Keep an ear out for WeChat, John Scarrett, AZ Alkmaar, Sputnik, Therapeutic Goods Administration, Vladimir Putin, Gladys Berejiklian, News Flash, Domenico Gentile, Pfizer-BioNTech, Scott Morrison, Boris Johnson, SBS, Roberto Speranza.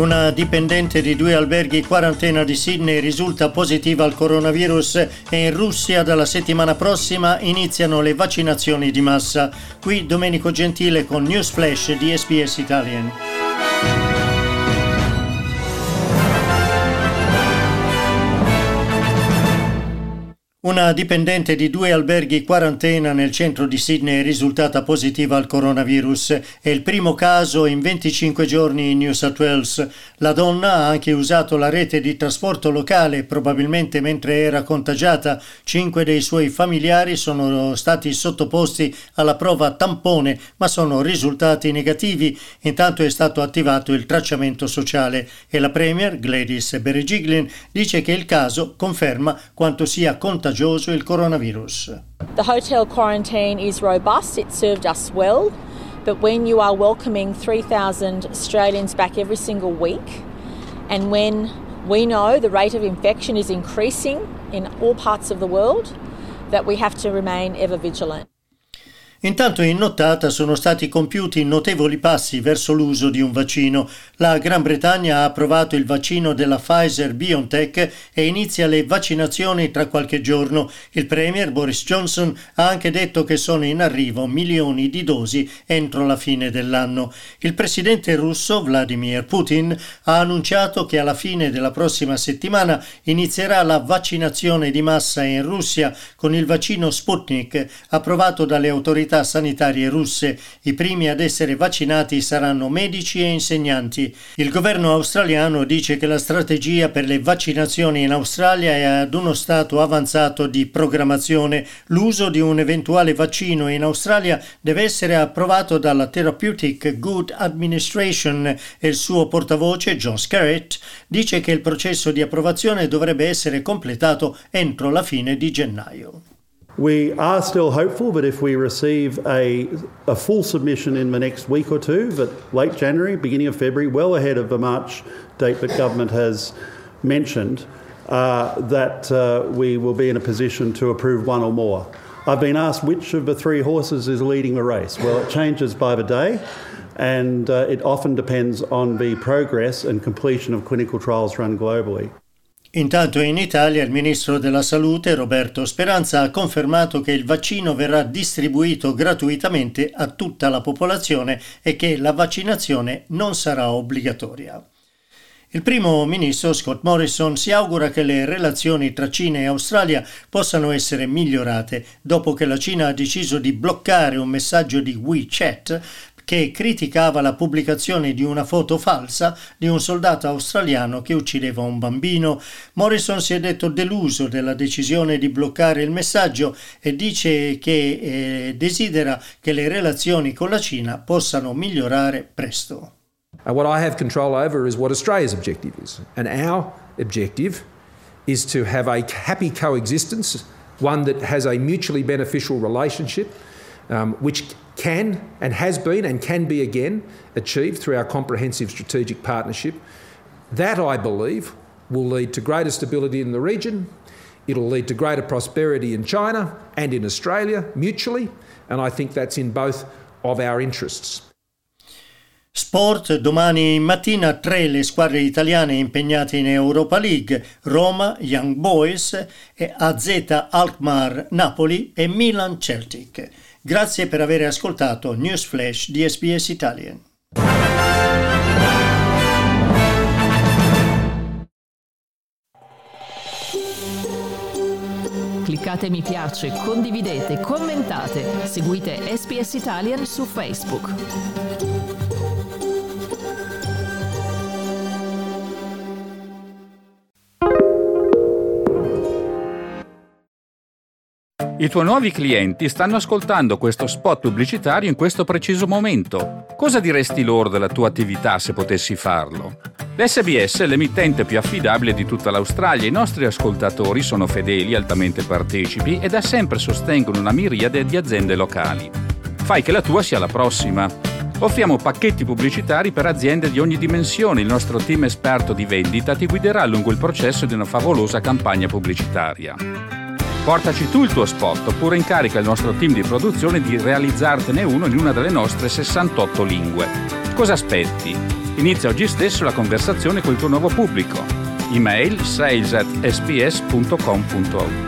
Una dipendente di 2 alberghi quarantena di Sydney risulta positiva al coronavirus e in Russia dalla settimana prossima iniziano le vaccinazioni di massa. Qui Domenico Gentile con News Flash di SBS Italian. Una dipendente di 2 alberghi quarantena nel centro di Sydney è risultata positiva al coronavirus. È il primo caso in 25 giorni in New South Wales. La donna ha anche usato la rete di trasporto locale, probabilmente mentre era contagiata. 5 dei suoi familiari sono stati sottoposti alla prova tampone, ma sono risultati negativi. Intanto è stato attivato il tracciamento sociale e la Premier Gladys Berejiklian dice che il caso conferma quanto sia contagioso il coronavirus. The hotel quarantine is robust, it served us well, but when you are welcoming 3,000 Australians back every single week and when we know the rate of infection is increasing in all parts of the world, that we have to remain ever vigilant. Intanto in nottata sono stati compiuti notevoli passi verso l'uso di un vaccino. La Gran Bretagna ha approvato il vaccino della Pfizer-BioNTech e inizia le vaccinazioni tra qualche giorno. Il Premier Boris Johnson ha anche detto che sono in arrivo milioni di dosi entro la fine dell'anno. Il presidente russo Vladimir Putin ha annunciato che alla fine della prossima settimana inizierà la vaccinazione di massa in Russia con il vaccino Sputnik approvato dalle autorità sanitarie russe. I primi ad essere vaccinati saranno medici e insegnanti. Il governo australiano dice che la strategia per le vaccinazioni in Australia è ad uno stato avanzato di programmazione. L'uso di un eventuale vaccino in Australia deve essere approvato dalla Therapeutic Goods Administration e il suo portavoce John Scarrett dice che il processo di approvazione dovrebbe essere completato entro la fine di gennaio. We are still hopeful that if we receive a full submission in the next week or two, but late January, beginning of February, well ahead of the March date that government has mentioned, that we will be in a position to approve one or more. I've been asked which of the three horses is leading the race. Well, it changes by the day, and it often depends on the progress and completion of clinical trials run globally. Intanto in Italia il ministro della Salute Roberto Speranza ha confermato che il vaccino verrà distribuito gratuitamente a tutta la popolazione e che la vaccinazione non sarà obbligatoria. Il primo ministro Scott Morrison si augura che le relazioni tra Cina e Australia possano essere migliorate dopo che la Cina ha deciso di bloccare un messaggio di WeChat che criticava la pubblicazione di una foto falsa di un soldato australiano che uccideva un bambino. Morrison si è detto deluso della decisione di bloccare il messaggio e dice che desidera che le relazioni con la Cina possano migliorare presto. What I have control over is what Australia's objective is, and our objective is to have a happy coexistence, one that has a mutually beneficial relationship, which can and has been and can be again achieved through our comprehensive strategic partnership. That, I believe, will lead to greater stability in the region. It'll lead to greater prosperity in China and in Australia mutually, and I think that's in both of our interests. Sport, domani mattina 3 le squadre italiane impegnate in Europa League: Roma, Young Boys, AZ Alkmaar, Napoli e Milan Celtic. Grazie per aver ascoltato News Flash di SBS Italian. Cliccate mi piace, condividete, commentate, seguite SBS Italian su Facebook. I tuoi nuovi clienti stanno ascoltando questo spot pubblicitario in questo preciso momento. Cosa diresti loro della tua attività se potessi farlo? L'SBS è l'emittente più affidabile di tutta l'Australia, i nostri ascoltatori sono fedeli, altamente partecipi e da sempre sostengono una miriade di aziende locali. Fai che la tua sia la prossima. Offriamo pacchetti pubblicitari per aziende di ogni dimensione. Il nostro team esperto di vendita ti guiderà lungo il processo di una favolosa campagna pubblicitaria. Portaci tu il tuo spot oppure incarica il nostro team di produzione di realizzartene uno in una delle nostre 68 lingue. Cosa aspetti? Inizia oggi stesso la conversazione col tuo nuovo pubblico. Email sales@sbs.com.au